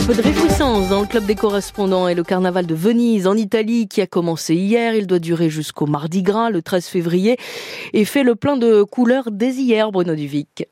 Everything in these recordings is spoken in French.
Un peu de réjouissance dans le club des correspondants et le carnaval de Venise en Italie qui a commencé hier. Il doit durer jusqu'au mardi gras, le 13 février, et fait le plein de couleurs dès hier, Bruno Duvic.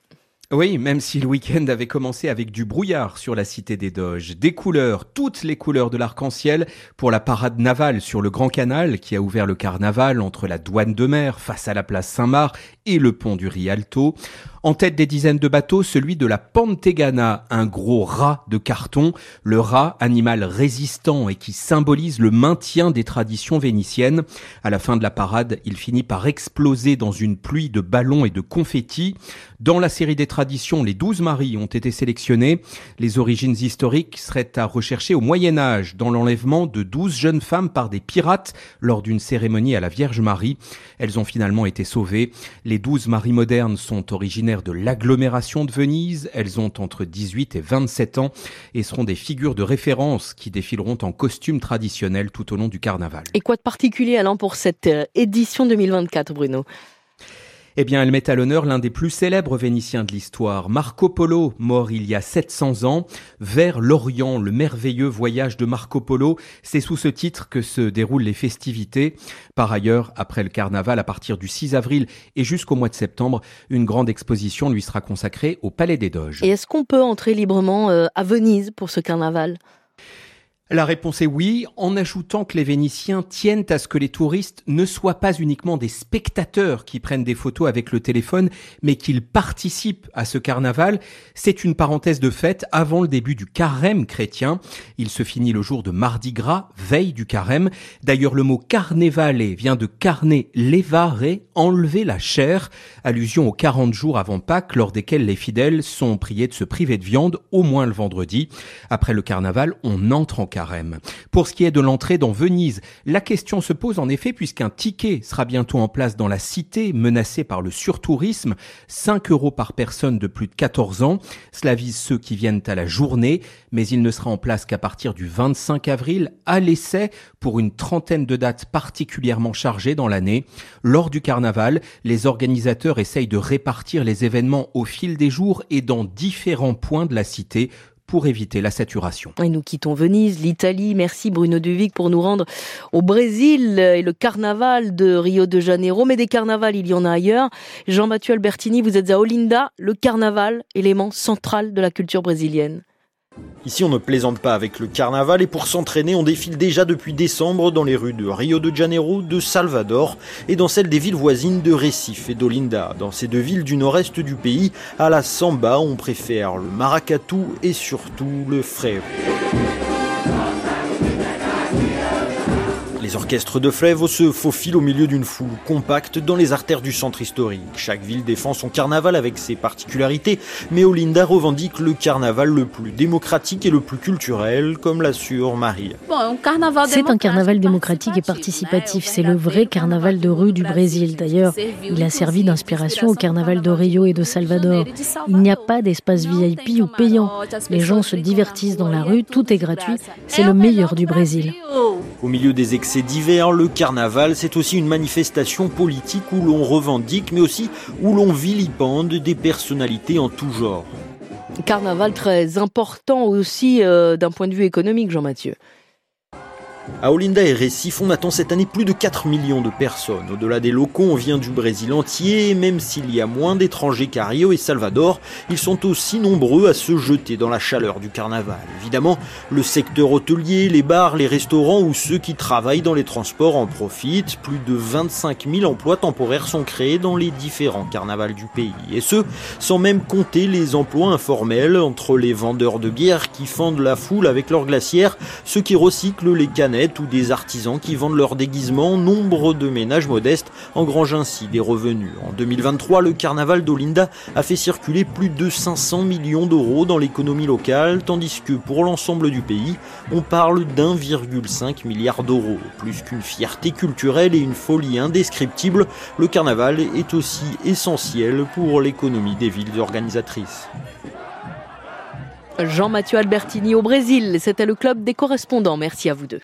Oui, même si le week-end avait commencé avec du brouillard sur la cité des Doges, des couleurs, toutes les couleurs de l'arc-en-ciel pour la parade navale sur le Grand Canal qui a ouvert le carnaval entre la douane de mer face à la place Saint-Marc et le pont du Rialto. En tête des dizaines de bateaux, celui de la Pantegana, un gros rat de carton. Le rat, animal résistant et qui symbolise le maintien des traditions vénitiennes. À la fin de la parade, il finit par exploser dans une pluie de ballons et de confettis. Dans la série des traditions, les 12 maries ont été sélectionnées. Les origines historiques seraient à rechercher au Moyen-Âge, dans l'enlèvement de 12 jeunes femmes par des pirates lors d'une cérémonie à la Vierge Marie. Elles ont finalement été sauvées. Les 12 maries modernes sont originaires de l'agglomération de Venise. Elles ont entre 18 et 27 ans et seront des figures de référence qui défileront en costume traditionnel tout au long du carnaval. Et quoi de particulier, Alain, pour cette édition 2024, Bruno ? Eh bien, elle met à l'honneur l'un des plus célèbres Vénitiens de l'histoire, Marco Polo, mort il y a 700 ans. Vers l'Orient, le merveilleux voyage de Marco Polo, c'est sous ce titre que se déroulent les festivités. Par ailleurs, après le carnaval, à partir du 6 avril et jusqu'au mois de septembre, une grande exposition lui sera consacrée au Palais des Doges. Et est-ce qu'on peut entrer librement à Venise pour ce carnaval ? La réponse est oui, en ajoutant que les Vénitiens tiennent à ce que les touristes ne soient pas uniquement des spectateurs qui prennent des photos avec le téléphone, mais qu'ils participent à ce carnaval. C'est une parenthèse de fête avant le début du carême chrétien. Il se finit le jour de Mardi Gras, veille du carême. D'ailleurs, le mot carnevale vient de carne levare, enlever la chair, allusion aux 40 jours avant Pâques, lors desquels les fidèles sont priés de se priver de viande, au moins le vendredi. Après le carnaval, on entre en carême. Pour ce qui est de l'entrée dans Venise, la question se pose en effet puisqu'un ticket sera bientôt en place dans la cité menacée par le surtourisme. 5 € par personne de plus de 14 ans. Cela vise ceux qui viennent à la journée, mais il ne sera en place qu'à partir du 25 avril à l'essai pour une trentaine de dates particulièrement chargées dans l'année. Lors du carnaval, les organisateurs essayent de répartir les événements au fil des jours et dans différents points de la cité pour éviter la saturation. Et nous quittons Venise, l'Italie. Merci Bruno Duvic pour nous rendre au Brésil et le carnaval de Rio de Janeiro. Mais des carnavals, il y en a ailleurs. Jean-Mathieu Albertini, vous êtes à Olinda. Le carnaval, élément central de la culture brésilienne. Ici, on ne plaisante pas avec le carnaval et pour s'entraîner, on défile déjà depuis décembre dans les rues de Rio de Janeiro, de Salvador et dans celles des villes voisines de Recife et d'Olinda. Dans ces deux villes du nord-est du pays, à la samba, on préfère le maracatu et surtout le frevo. Les orchestres de frevo se faufilent au milieu d'une foule compacte dans les artères du centre historique. Chaque ville défend son carnaval avec ses particularités, mais Olinda revendique le carnaval le plus démocratique et le plus culturel, comme l'assure Marie. C'est un carnaval démocratique et participatif, c'est le vrai carnaval de rue du Brésil. D'ailleurs, il a servi d'inspiration au carnaval de Rio et de Salvador. Il n'y a pas d'espace VIP ou payant. Les gens se divertissent dans la rue, tout est gratuit, c'est le meilleur du Brésil. Au milieu des excès divers, le carnaval, c'est aussi une manifestation politique où l'on revendique, mais aussi où l'on vilipende des personnalités en tout genre. Carnaval très important aussi d'un point de vue économique, Jean-Mathieu. À Olinda et Recife, on attend cette année plus de 4 millions de personnes. Au-delà des locaux, on vient du Brésil entier, et même s'il y a moins d'étrangers qu'à Rio et Salvador, ils sont aussi nombreux à se jeter dans la chaleur du carnaval. Évidemment, le secteur hôtelier, les bars, les restaurants ou ceux qui travaillent dans les transports en profitent. Plus de 25 000 emplois temporaires sont créés dans les différents carnavals du pays. Et ce, sans même compter les emplois informels entre les vendeurs de bière qui fendent la foule avec leurs glacières, ceux qui recyclent les canettes ou des artisans qui vendent leurs déguisements. Nombre de ménages modestes engrangent ainsi des revenus. En 2023, le carnaval d'Olinda a fait circuler plus de 500 millions d'euros dans l'économie locale, tandis que pour l'ensemble du pays, on parle d'1,5 milliard d'euros. Plus qu'une fierté culturelle et une folie indescriptible, le carnaval est aussi essentiel pour l'économie des villes organisatrices. Jean-Mathieu Albertini au Brésil, c'était le club des correspondants. Merci à vous deux.